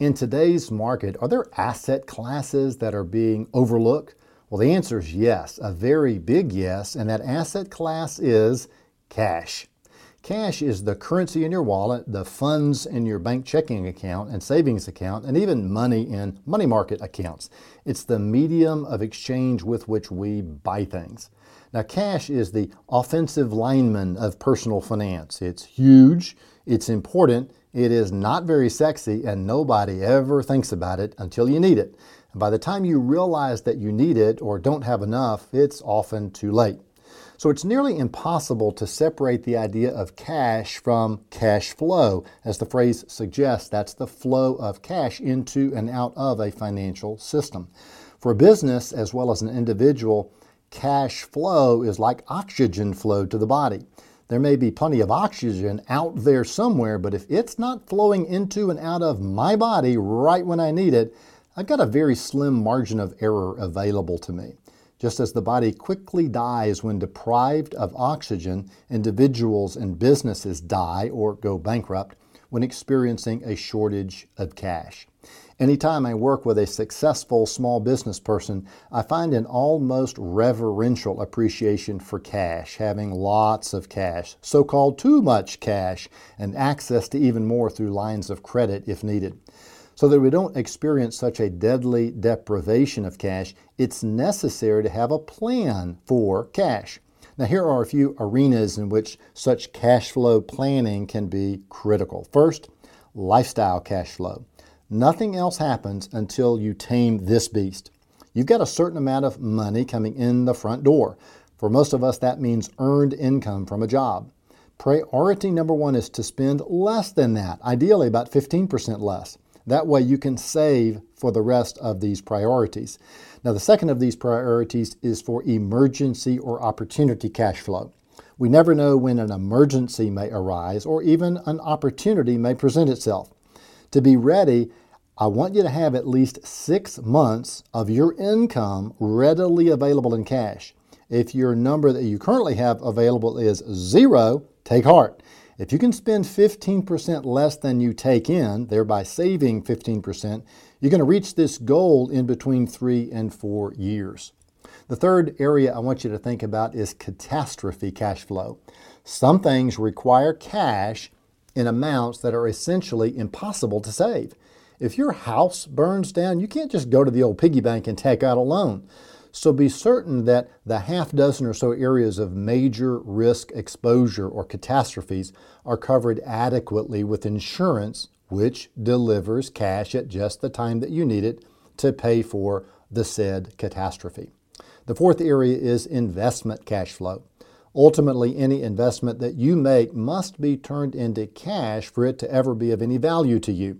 In today's market, are there asset classes that are being overlooked? Well, the answer is yes, a very big yes, and that asset class is cash. Cash is the currency in your wallet, the funds in your bank checking account and savings account, and even money in money market accounts. It's the medium of exchange with which we buy things. Now, cash is the offensive lineman of personal finance. It's huge, it's important, it is not very sexy, and nobody ever thinks about it until you need it. And by the time you realize that you need it or don't have enough, it's often too late. So it's nearly impossible to separate the idea of cash from cash flow. As the phrase suggests, that's the flow of cash into and out of a financial system. For a business as well as an individual, cash flow is like oxygen flow to the body. There may be plenty of oxygen out there somewhere, but if it's not flowing into and out of my body right when I need it, I've got a very slim margin of error available to me. Just as the body quickly dies when deprived of oxygen, individuals and businesses die or go bankrupt when experiencing a shortage of cash. Anytime I work with a successful small business person, I find an almost reverential appreciation for cash, having lots of cash, so-called too much cash, and access to even more through lines of credit if needed. So that we don't experience such a deadly deprivation of cash, it's necessary to have a plan for cash. Now, here are a few arenas in which such cash flow planning can be critical. First, lifestyle cash flow. Nothing else happens until you tame this beast. You've got a certain amount of money coming in the front door. For most of us, that means earned income from a job. Priority number one is to spend less than that, ideally about 15% less. That way you can save for the rest of these priorities. Now, the second of these priorities is for emergency or opportunity cash flow. We never know when an emergency may arise or even an opportunity may present itself. To be ready, I want you to have at least 6 months of your income readily available in cash. If your number that you currently have available is zero, take heart. If you can spend 15% less than you take in, thereby saving 15%, you're going to reach this goal in between 3 and 4 years. The third area I want you to think about is catastrophe cash flow. Some things require cash in amounts that are essentially impossible to save. If your house burns down, you can't just go to the old piggy bank and take out a loan. So be certain that the half dozen or so areas of major risk exposure or catastrophes are covered adequately with insurance, which delivers cash at just the time that you need it to pay for the said catastrophe. The fourth area is investment cash flow. Ultimately, any investment that you make must be turned into cash for it to ever be of any value to you.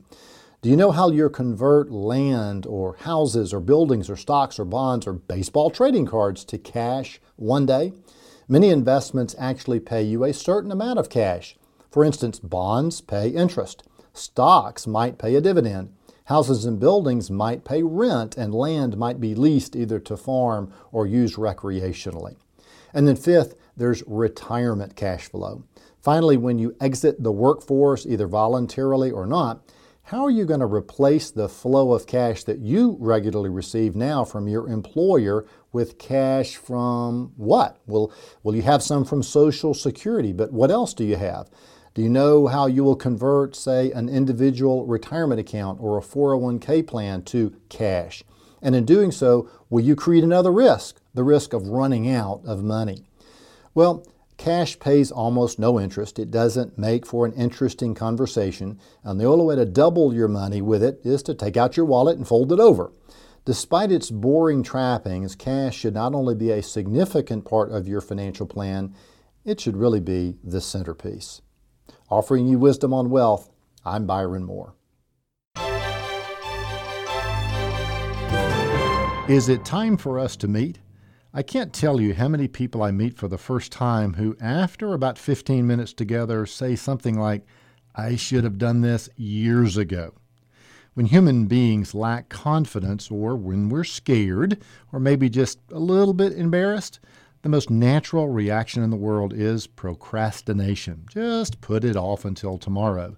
Do you know how you convert land or houses or buildings or stocks or bonds or baseball trading cards to cash one day? Many investments actually pay you a certain amount of cash. For instance, bonds pay interest. Stocks might pay a dividend. Houses and buildings might pay rent, and land might be leased either to farm or used recreationally. And then fifth, there's retirement cash flow. Finally, when you exit the workforce, either voluntarily or not, how are you going to replace the flow of cash that you regularly receive now from your employer with cash from what? Well, you have some from Social Security, but what else do you have? Do you know how you will convert, say, an individual retirement account or a 401k plan to cash? And in doing so, will you create another risk, the risk of running out of money? Well, cash pays almost no interest. It doesn't make for an interesting conversation, and the only way to double your money with it is to take out your wallet and fold it over. Despite its boring trappings, cash should not only be a significant part of your financial plan, it should really be the centerpiece. Offering you wisdom on wealth, I'm Byron Moore. Is it time for us to meet? I can't tell you how many people I meet for the first time who, after about 15 minutes together, say something like, "I should have done this years ago." When human beings lack confidence, or when we're scared, or maybe just a little bit embarrassed, the most natural reaction in the world is procrastination. Just put it off until tomorrow.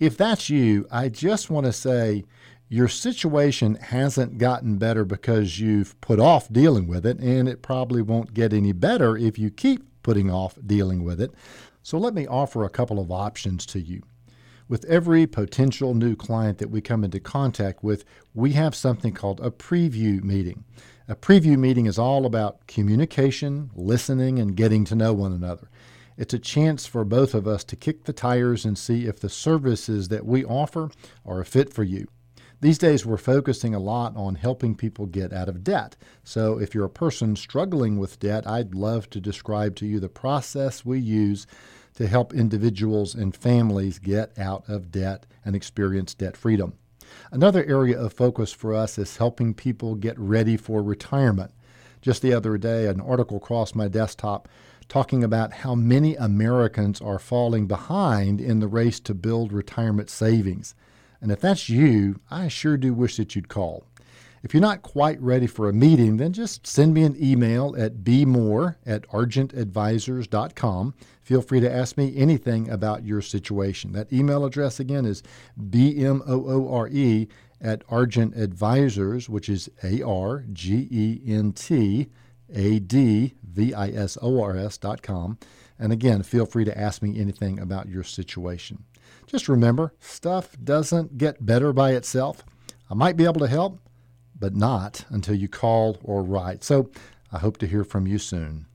If that's you, I just want to say your situation hasn't gotten better because you've put off dealing with it, and it probably won't get any better if you keep putting off dealing with it. So let me offer a couple of options to you. With every potential new client that we come into contact with, we have something called a preview meeting. A preview meeting is all about communication, listening, and getting to know one another. It's a chance for both of us to kick the tires and see if the services that we offer are a fit for you. These days, we're focusing a lot on helping people get out of debt. So if you're a person struggling with debt, I'd love to describe to you the process we use to help individuals and families get out of debt and experience debt freedom. Another area of focus for us is helping people get ready for retirement. Just the other day, an article crossed my desktop talking about how many Americans are falling behind in the race to build retirement savings. And if that's you, I sure do wish that you'd call. If you're not quite ready for a meeting, then just send me an email at bmoore@argentadvisors.com. Feel free to ask me anything about your situation. That email address again is bmoore@argentadvisors, which is ARGENTADVISORS.com. And again, feel free to ask me anything about your situation. Just remember, stuff doesn't get better by itself. I might be able to help, but not until you call or write. So I hope to hear from you soon.